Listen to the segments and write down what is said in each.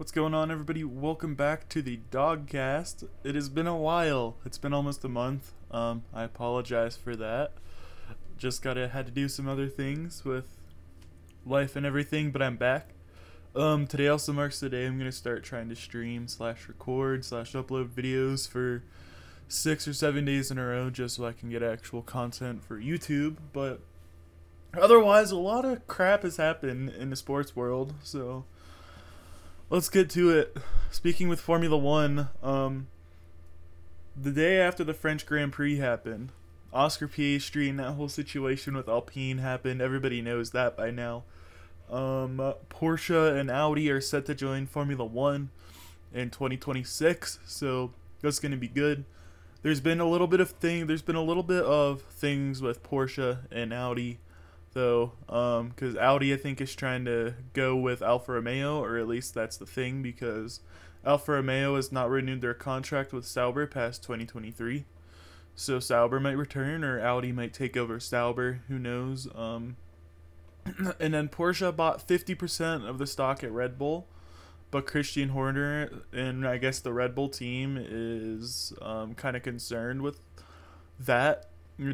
What's going on, everybody? Welcome back to the Dogcast. It has been a while. It's been almost a month. I apologize for that. Just had to do some other things with life and everything, but I'm back. Today also marks the day I'm going to start trying to stream / record / upload videos for 6 or 7 days in a row just so I can get actual content for YouTube, but otherwise a lot of crap has happened in the sports world, so let's get to it. Speaking with Formula One, the day after the French Grand Prix happened, Oscar Piastri and that whole situation with Alpine happened. Everybody knows that by now. Porsche and Audi are set to join Formula One in 2026, so that's going to be good. There's been a little bit of things with Porsche and Audi, though, because Audi, I think, is trying to go with Alfa Romeo, or at least that's the thing, because Alfa Romeo has not renewed their contract with Sauber past 2023. So Sauber might return, or Audi might take over Sauber. Who knows? And then Porsche bought 50% of the stock at Red Bull, but Christian Horner and I guess the Red Bull team is kind of concerned with that,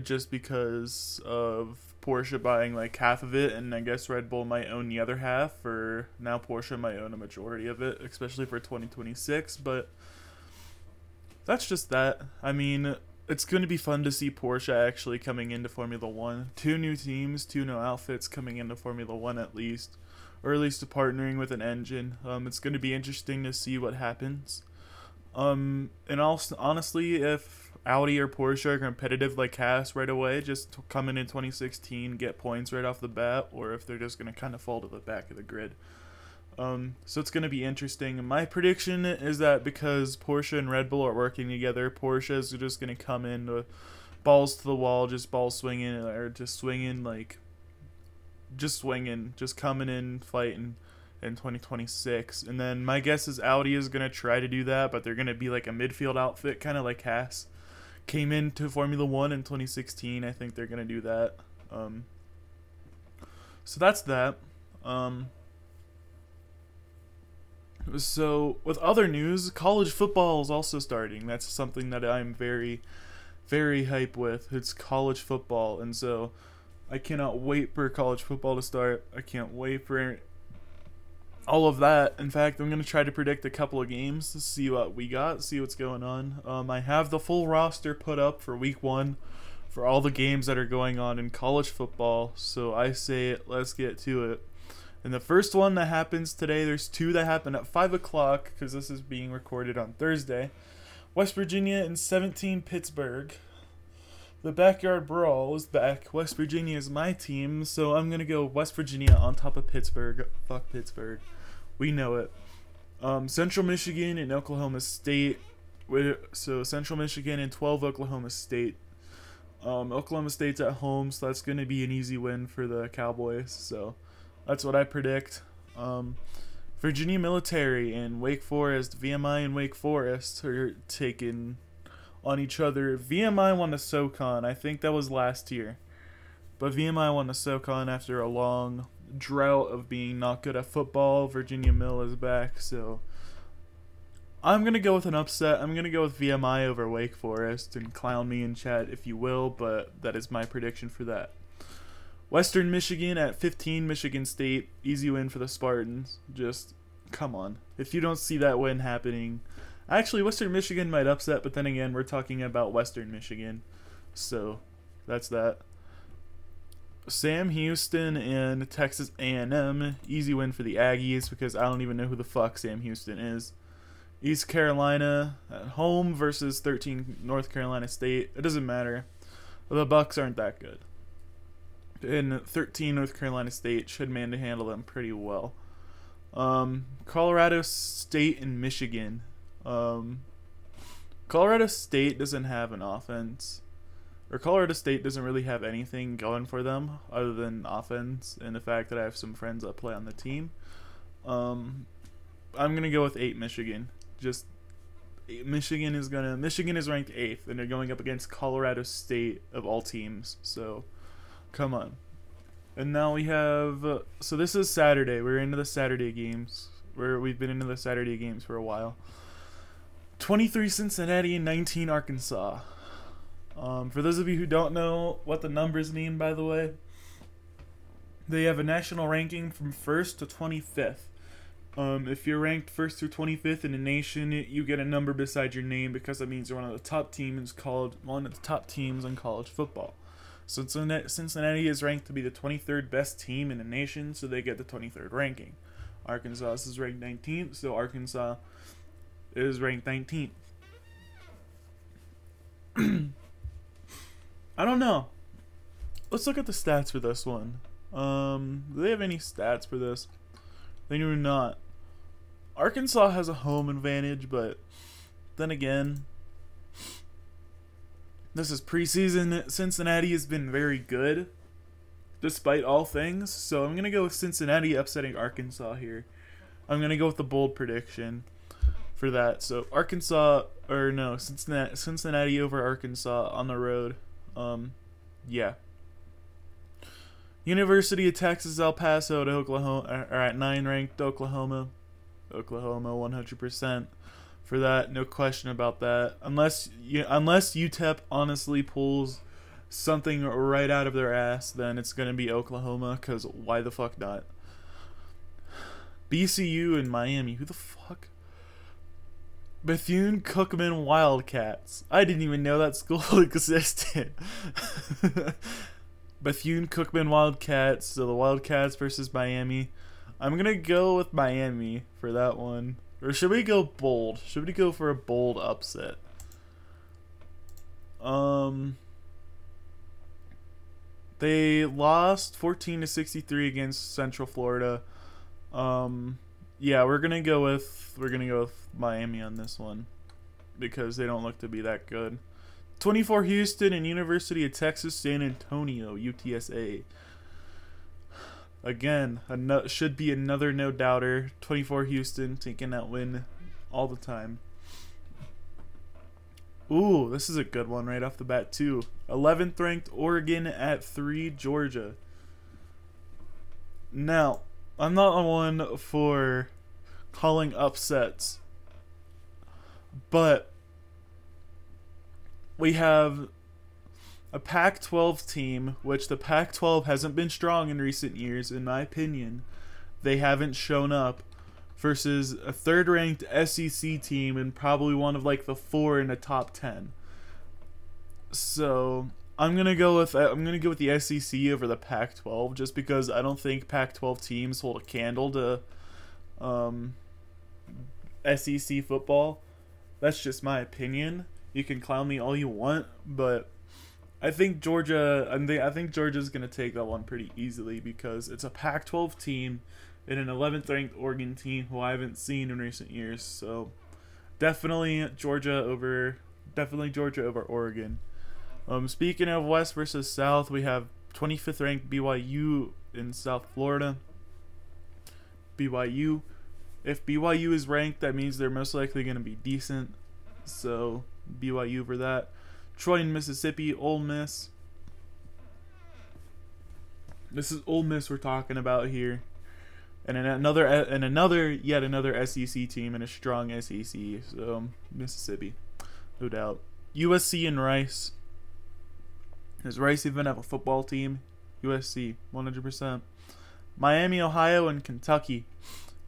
just because of Porsche buying like half of it, and I guess Red Bull might own the other half, or now Porsche might own a majority of it, especially for 2026. But that's just that. I mean, it's going to be fun to see Porsche actually coming into Formula 1. 2 new teams, 2 new outfits coming into Formula 1 at least. Or at least partnering with an engine. It's going to be interesting to see what happens. And also, honestly, if Audi or Porsche are competitive like Haas right away, just come in 2016, get points right off the bat, or if they're just going to kind of fall to the back of the grid. So it's going to be interesting. My prediction is that because Porsche and Red Bull are working together, Porsche is just going to come in with balls to the wall, just coming in, fighting in 2026. And then my guess is Audi is going to try to do that, but they're going to be like a midfield outfit, kind of like Haas came into Formula 1 in 2016. I think they're going to do that. So that's that. So, with other news, college football is also starting. That's something that I'm very, very hype with. It's college football, and so I cannot wait for college football to start. I can't wait for all of that. In fact, I'm going to try to predict a couple of games to see what we got, see what's going on. I have the full roster put up for week 1 for all the games that are going on in college football, so I say it, let's get to it. And the first one that happens today, there's 2 that happen at 5 o'clock, because this is being recorded on Thursday. West Virginia and 17 Pittsburgh. The Backyard Brawl is back. West Virginia is my team, so I'm going to go West Virginia on top of Pittsburgh. Fuck Pittsburgh. We know it. Central Michigan and Oklahoma State. So Central Michigan and 12 Oklahoma State. Oklahoma State's at home, so that's going to be an easy win for the Cowboys, so that's what I predict. Virginia Military and Wake Forest, VMI and Wake Forest are taking on each other. VMI won the SoCon. I think that was last year. But VMI won the SoCon after a long drought of being not good at football. Virginia Mill is back, so I'm going to go with an upset. I'm going to go with VMI over Wake Forest, and clown me in chat if you will, but that is my prediction for that. Western Michigan at 15, Michigan State. Easy win for the Spartans. Just, come on. If you don't see that win happening. Actually, Western Michigan might upset, but then again, we're talking about Western Michigan. So, that's that. Sam Houston and Texas A&M. Easy win for the Aggies, because I don't even know who the fuck Sam Houston is. East Carolina at home versus 13 North Carolina State. It doesn't matter. The Bucks aren't that good. In 13 North Carolina State should man to handle them pretty well. Colorado State and Michigan. Colorado State doesn't have an offense, or Colorado State doesn't really have anything going for them other than offense and the fact that I have some friends that play on the team. I'm gonna go with 8 Michigan. Just Michigan is ranked 8th, and they're going up against Colorado State of all teams. So. Come on. And now we have, so this is Saturday. We're into the Saturday games. We've been into the Saturday games for a while. 23 Cincinnati and 19 Arkansas. For those of you who don't know what the numbers mean, by the way, they have a national ranking from 1st to 25th. If you're ranked 1st through 25th in a nation, you get a number beside your name because that means you're one of the top teams in college football. So Cincinnati is ranked to be the 23rd best team in the nation, so they get the 23rd ranking. Arkansas is ranked 19th, so Arkansas is ranked 19th. I don't know. Let's look at the stats for this one. Do they have any stats for this? They do not. Arkansas has a home advantage, but then again, this is preseason. Cincinnati has been very good, despite all things. So I'm going to go with Cincinnati upsetting Arkansas here. I'm going to go with the bold prediction for that. So Cincinnati over Arkansas on the road. Yeah. University of Texas, El Paso to Oklahoma are at 9 ranked. Oklahoma 100% for that, no question about that. Unless UTEP honestly pulls something right out of their ass, then it's going to be Oklahoma, because why the fuck not? BCU and Miami, who the fuck? Bethune-Cookman Wildcats. I didn't even know that school existed. Bethune-Cookman Wildcats, so the Wildcats versus Miami. I'm going to go with Miami for that one. Or should we go bold? Should we go for a bold upset? They lost 14-63 against Central Florida. Yeah, we're going to go with Miami on this one because they don't look to be that good. 24 Houston and University of Texas San Antonio, UTSA. Again, should be another no-doubter. 24 Houston taking that win all the time. Ooh, this is a good one right off the bat, too. 11th ranked Oregon at 3, Georgia. Now, I'm not the one for calling upsets, but we have a Pac-12 team, which the Pac-12 hasn't been strong in recent years, in my opinion. They haven't shown up versus a third-ranked SEC team and probably one of like the 4 in the top 10. So I'm gonna go with the SEC over the Pac-12 just because I don't think Pac-12 teams hold a candle to SEC football. That's just my opinion. You can clown me all you want, but I think Georgia's gonna take that one pretty easily because it's a Pac-12 team and an 11th ranked Oregon team who I haven't seen in recent years. So definitely Georgia over Oregon. Speaking of West versus South, we have 25th ranked BYU in South Florida. BYU. If BYU is ranked, that means they're most likely going to be decent. So BYU for that. Troy and Mississippi, Ole Miss. This is Ole Miss we're talking about here. And another SEC team and a strong SEC. So Mississippi, no doubt. USC and Rice. Does Rice even have a football team? USC, 100%. Miami, Ohio, and Kentucky.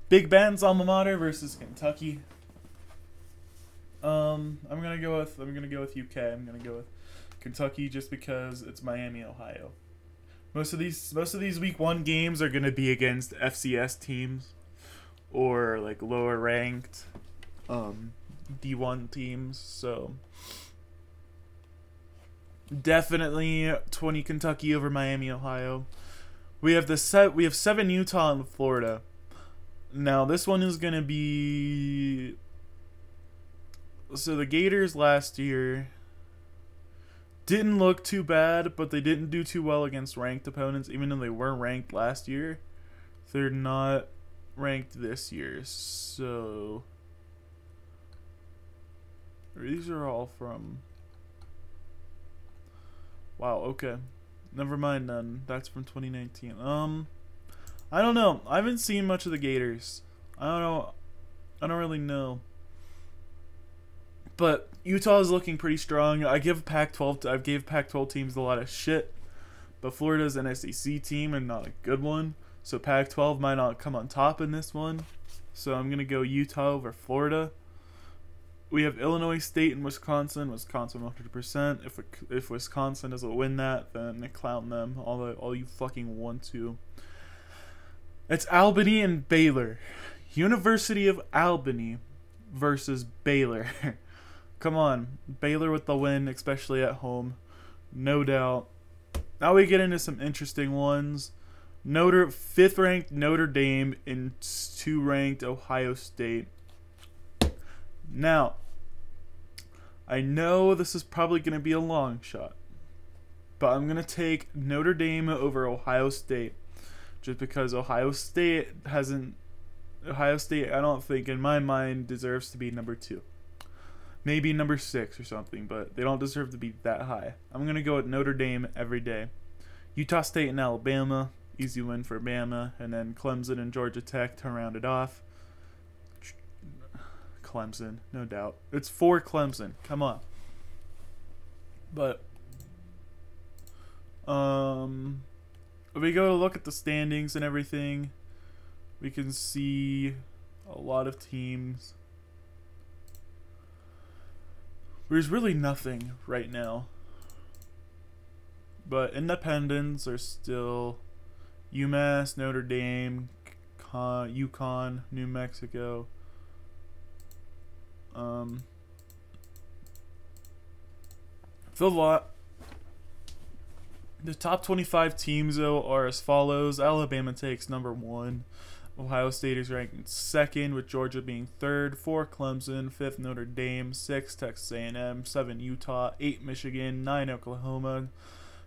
Big Ben's alma mater versus Kentucky. I'm gonna go with UK. I'm gonna go with Kentucky just because it's Miami, Ohio. Most of these week 1 games are gonna be against FCS teams or like lower ranked D1 teams. So definitely 20 Kentucky over Miami, Ohio. We have 7 Utah and Florida. Now this one is gonna be. So the Gators last year didn't look too bad, but they didn't do too well against ranked opponents, even though they were ranked last year. They're not ranked this year, so these are all from... Wow, okay. Never mind then. That's from 2019. I don't know. I haven't seen much of the Gators. I don't really know. But Utah is looking pretty strong. I gave Pac-12 teams a lot of shit, but Florida's an SEC team and not a good one, so Pac-12 might not come on top in this one. So I'm gonna go Utah over Florida. We have Illinois State and Wisconsin. Wisconsin 100%. If Wisconsin doesn't win that, then clown them all you fucking want to. It's Albany and Baylor. University of Albany versus Baylor. Come on, Baylor with the win, especially at home, no doubt. Now we get into some interesting ones. Fifth-ranked Notre Dame and 2-ranked Ohio State. Now, I know this is probably going to be a long shot, but I'm going to take Notre Dame over Ohio State, just because Ohio State, I don't think, in my mind, deserves to be number 2. Maybe number 6 or something, but they don't deserve to be that high. I'm going to go with Notre Dame every day. Utah State and Alabama, easy win for Bama. And then Clemson and Georgia Tech to round it off. Clemson, no doubt. It's for Clemson. Come on. But if we go to look at the standings and everything, we can see a lot of teams. There's really nothing right now. But independents are still UMass, Notre Dame, UConn, New Mexico. It's a lot. The top 25 teams, though, are as follows. Alabama takes number 1. Ohio State is ranked 2nd, with Georgia being 3rd, 4th Clemson, 5th Notre Dame, 6th Texas A&M, 7th Utah, 8th Michigan, 9th Oklahoma.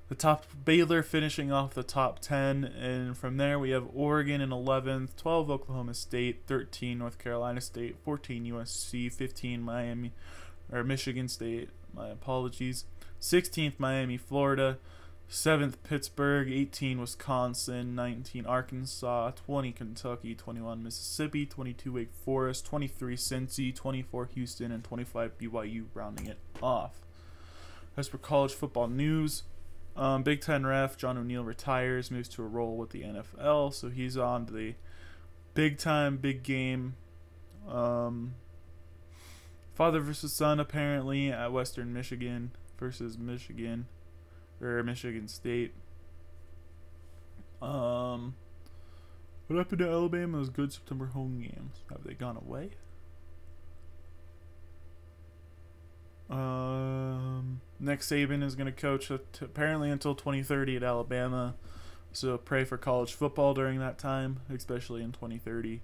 The top Baylor finishing off the top 10, and from there we have Oregon in 11th, 12th Oklahoma State, 13th North Carolina State, 14th USC, 15th Michigan State, my apologies, 16th Miami, Florida, 7th Pittsburgh, 18th Wisconsin, 19th Arkansas, 20th Kentucky, 21st Mississippi, 22nd Wake Forest, 23rd Cincy, 24th Houston, and 25th BYU rounding it off. As for college football news, Big Ten ref John O'Neill retires, moves to a role with the NFL, so he's on to the big time, big game. Father versus son apparently at Western Michigan versus Michigan. Or Michigan State. What happened to Alabama's good September home games? Have they gone away? Nick Saban is going to coach apparently until 2030 at Alabama. So pray for college football during that time, especially in 2030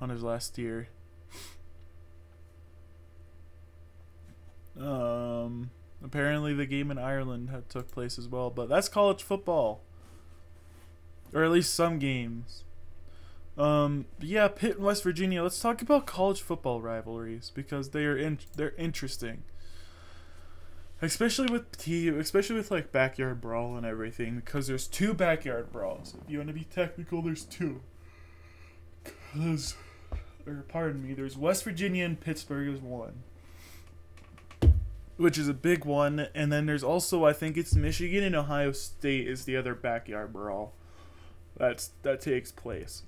on his last year. Apparently the game in Ireland had took place as well, but that's college football. Or at least some games. Yeah, Pitt and West Virginia. Let's talk about college football rivalries, because they're interesting. Especially with like backyard brawl and everything, because there's 2 backyard brawls. If you want to be technical, there's 2. There's West Virginia and Pittsburgh is 1. Which is a big one. And then there's also, I think it's Michigan and Ohio State is the other backyard brawl that takes place.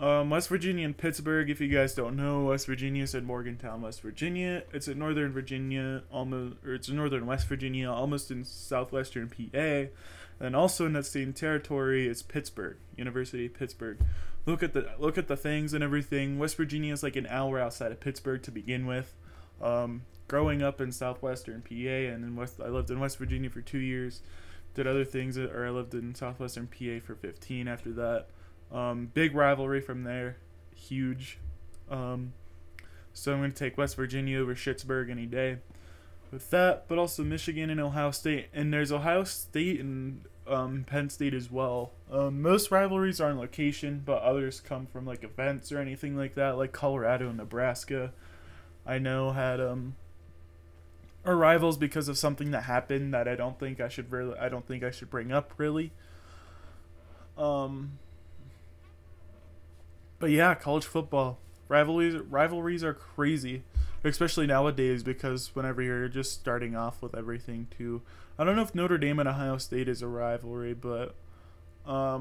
West Virginia and Pittsburgh, if you guys don't know, West Virginia is in Morgantown, West Virginia. It's in northern Virginia, it's northern West Virginia, almost in southwestern PA. And also in that same territory is Pittsburgh, University of Pittsburgh. Look at the things and everything. West Virginia is like an hour outside of Pittsburgh to begin with. Growing up in southwestern PA and I lived in West Virginia for 2 years, did other things, or I lived in southwestern PA for 15 after that. Big rivalry from there, huge. So I'm going to take West Virginia over Schittsburg any day with that, but also Michigan and Ohio State. And there's Ohio State and Penn State as well. Most rivalries are in location, but others come from like events or anything like that, like Colorado and Nebraska. I know had are rivals because of something that happened that I don't think I should bring up really. But yeah, college football rivalries are crazy, especially nowadays, because whenever you're just starting off with everything too. I don't know if Notre Dame and Ohio State is a rivalry, but I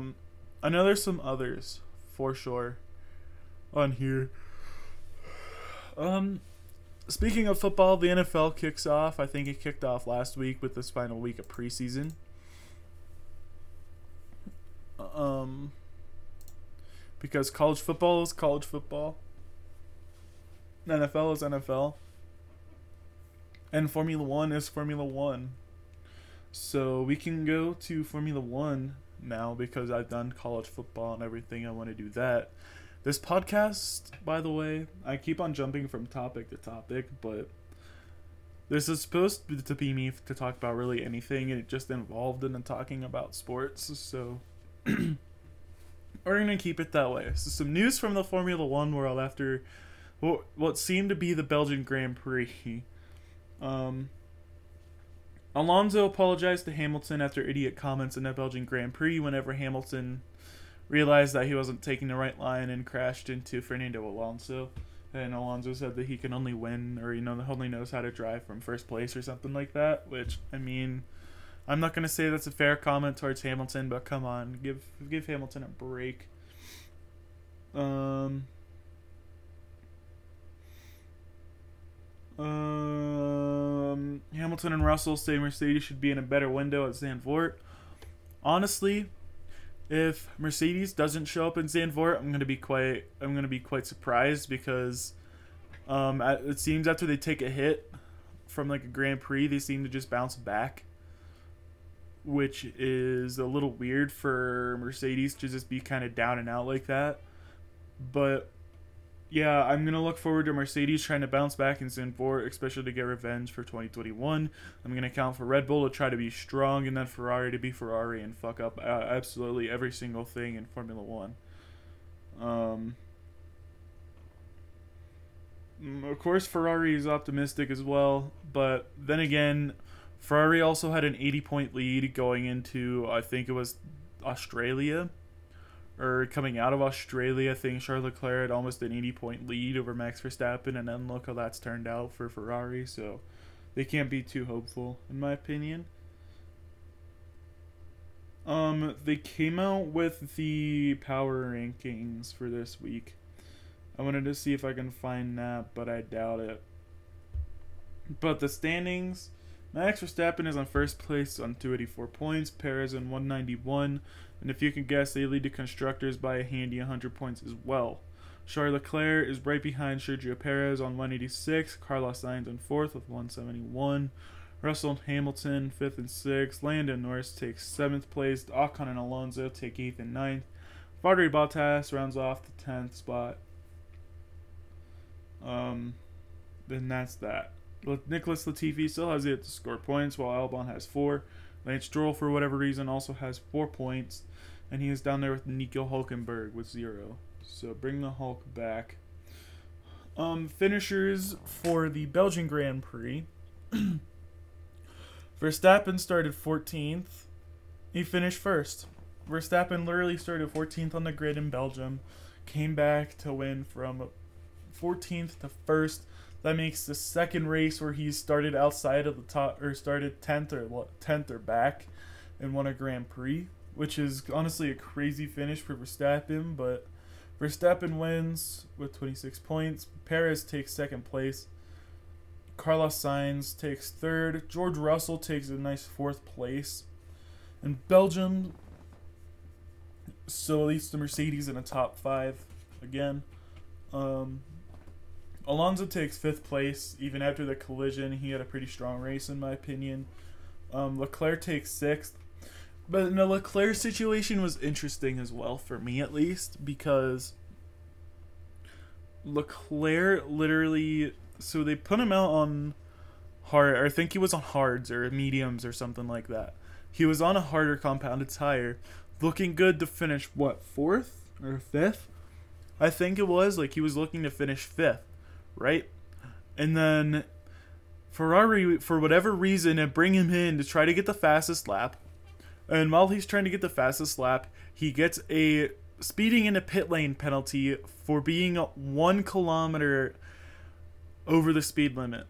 know there's some others for sure on here. Speaking of football, the NFL kicks off. I think it kicked off last week with this final week of preseason. Because college football is college football. NFL is NFL. And Formula One is Formula One. So we can go to Formula One now because I've done college football and everything. I want to do that. This podcast, by the way, I keep on jumping from topic to topic, but this is supposed to be me to talk about really anything. It just involved in talking about sports, so we're going to keep it that way. So some news from the Formula One world after what seemed to be the Belgian Grand Prix. Alonso apologized to Hamilton after idiot comments in the Belgian Grand Prix whenever Hamilton realized that he wasn't taking the right line and crashed into Fernando Alonso. And Alonso said that he can only win, or, you know, only knows how to drive from first place or something like that. Which, I mean, I'm not going to say that's a fair comment towards Hamilton, but come on, give Hamilton a break. Hamilton and Russell say Mercedes should be in a better window at Zandvoort. Honestly, if Mercedes doesn't show up in Zandvoort, I'm gonna be quite surprised, because it seems after they take a hit from like a Grand Prix, they seem to just bounce back, which is a little weird for Mercedes to just be kind of down and out like that. But yeah, I'm going to look forward to Mercedes trying to bounce back in Zandvoort, especially to get revenge for 2021. I'm going to count for Red Bull to try to be strong, and then Ferrari to be Ferrari and fuck up absolutely every single thing in Formula One. Of course, Ferrari is optimistic as well, but then again, Ferrari also had an 80-point lead going into, I think it was Australia, or coming out of Australia. I think Charles Leclerc had almost an 80-point lead over Max Verstappen, and then look how that's turned out for Ferrari, so they can't be too hopeful, in my opinion. They came out with the power rankings for this week. I wanted to see if I can find that, but I doubt it. But the standings: Max Verstappen is on first place on 284 points, Perez on 191, and if you can guess, they lead the constructors by a handy 100 points as well. Charles Leclerc is right behind Sergio Perez on 186, Carlos Sainz on 4th with 171, Russell and Hamilton 5th and 6th, Lando Norris takes 7th place, Ocon and Alonso take 8th and 9th, Valtteri Bottas rounds off the 10th spot. Then that's that. Nicholas Latifi still has yet to score points, while Albon has 4. Lance Stroll, for whatever reason, also has 4 points, and he is down there with Nico Hulkenberg with 0. So bring the Hulk back. Finishers for the Belgian Grand Prix. Verstappen started 14th. He finished first. Verstappen literally started 14th on the grid in Belgium, came back to win from 14th to 1st. That makes the second race where he started outside of the top, or started 10th or back, and won a Grand Prix, which is honestly a crazy finish for Verstappen. But Verstappen wins with 26 points. Perez takes second place. Carlos Sainz takes third. George Russell takes a nice fourth place. And Belgium, so at least the Mercedes in the top 5 again. Alonso takes 5th place. Even after the collision, he had a pretty strong race, in my opinion. Leclerc takes 6th. But the Leclerc situation was interesting as well, for me at least, because Leclerc literally... So they put him out on hard... Or I think he was on hards or mediums or something like that. He was on a harder compounded tire, looking good to finish, 4th or 5th? I think it was. Like, he was looking to finish 5th. Right? And then Ferrari, for whatever reason, and bring him in to try to get the fastest lap. And while he's trying to get the fastest lap, he gets a speeding in a pit lane penalty for being 1 kilometer over the speed limit,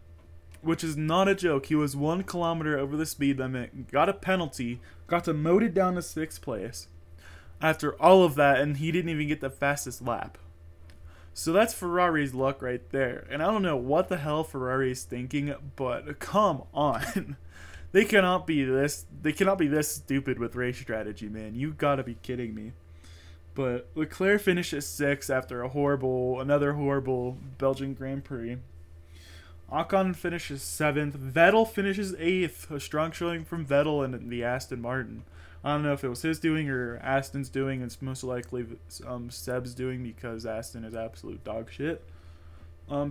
which is not a joke. He was 1 kilometer over the speed limit, got a penalty, got demoted down to 6th place after all of that, and he didn't even get the fastest lap. So that's Ferrari's luck right there. And I don't know what the hell Ferrari is thinking, but come on. They cannot be this stupid with race strategy, man. You gotta be kidding me. But Leclerc finishes 6th after another horrible Belgian Grand Prix. Ocon finishes 7th. Vettel finishes 8th. A strong showing from Vettel and the Aston Martin. I don't know if it was his doing or Aston's doing. It's most likely Seb's doing, because Aston is absolute dog shit.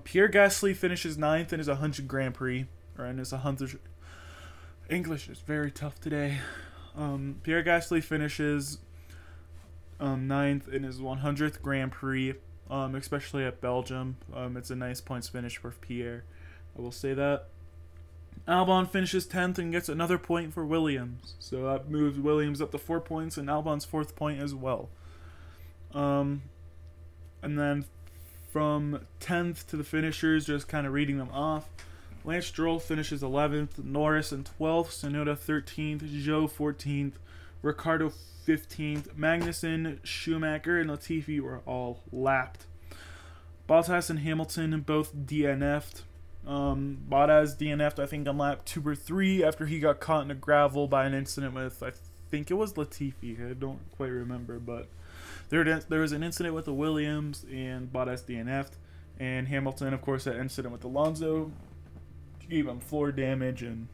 Pierre Gasly finishes 9th in his 100th Grand Prix. Or in his 100th... English is very tough today. Pierre Gasly finishes 9th in his 100th Grand Prix. Especially at Belgium. It's a nice points finish for Pierre. I will say that. Albon finishes 10th and gets another point for Williams. So that moves Williams up to 4 points and Albon's 4th point as well. And then from 10th to the finishers, just kind of reading them off. Lance Stroll finishes 11th, Norris in 12th, Sonoda 13th, Zhou 14th, Ricardo 15th, Magnussen, Schumacher, and Latifi were all lapped. Bottas and Hamilton both DNF'd. Bottas DNF'd, I think, on lap 2 or 3 after he got caught in a gravel by an incident with, I think it was Latifi. I don't quite remember, but there was an incident with the Williams, and Bottas DNF'd. And Hamilton, of course, that incident with Alonso gave him floor damage and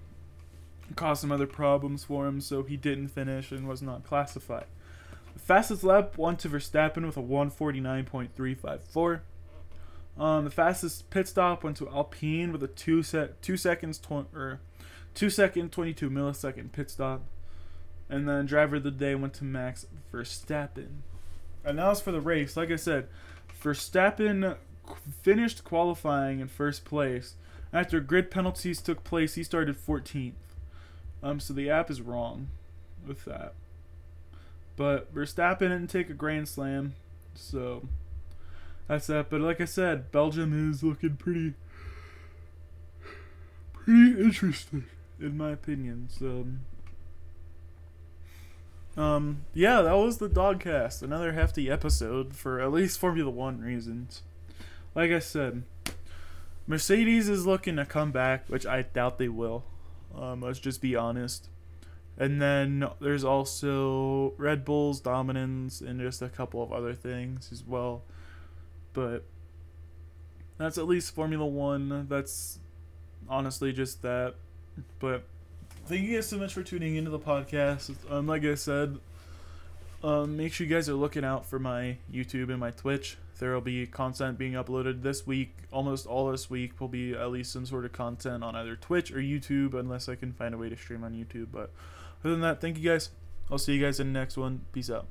caused some other problems for him, so he didn't finish and was not classified. The fastest lap went to Verstappen with a 1:49.354. The fastest pit stop went to Alpine with a 2 second 22 millisecond pit stop. And then driver of the day went to Max Verstappen. And now as for the race, like I said, Verstappen finished qualifying in 1st place. After grid penalties took place, he started 14th. So the app is wrong with that. But Verstappen didn't take a grand slam, so that's that. But like I said, Belgium is looking pretty interesting, in my opinion. So, yeah, that was the Dogcast. Another hefty episode for at least Formula One reasons. Like I said, Mercedes is looking to come back, which I doubt they will. Let's just be honest. And then there's also Red Bull's dominance and just a couple of other things as well. But that's at least Formula One. That's honestly just that. But thank you guys so much for tuning into the podcast. Like I said, make sure you guys are looking out for my YouTube and my Twitch. There will be content being uploaded this week. Almost all this week will be at least some sort of content on either Twitch or YouTube, unless I can find a way to stream on YouTube. But other than that, thank you guys. I'll see you guys in the next one. Peace out.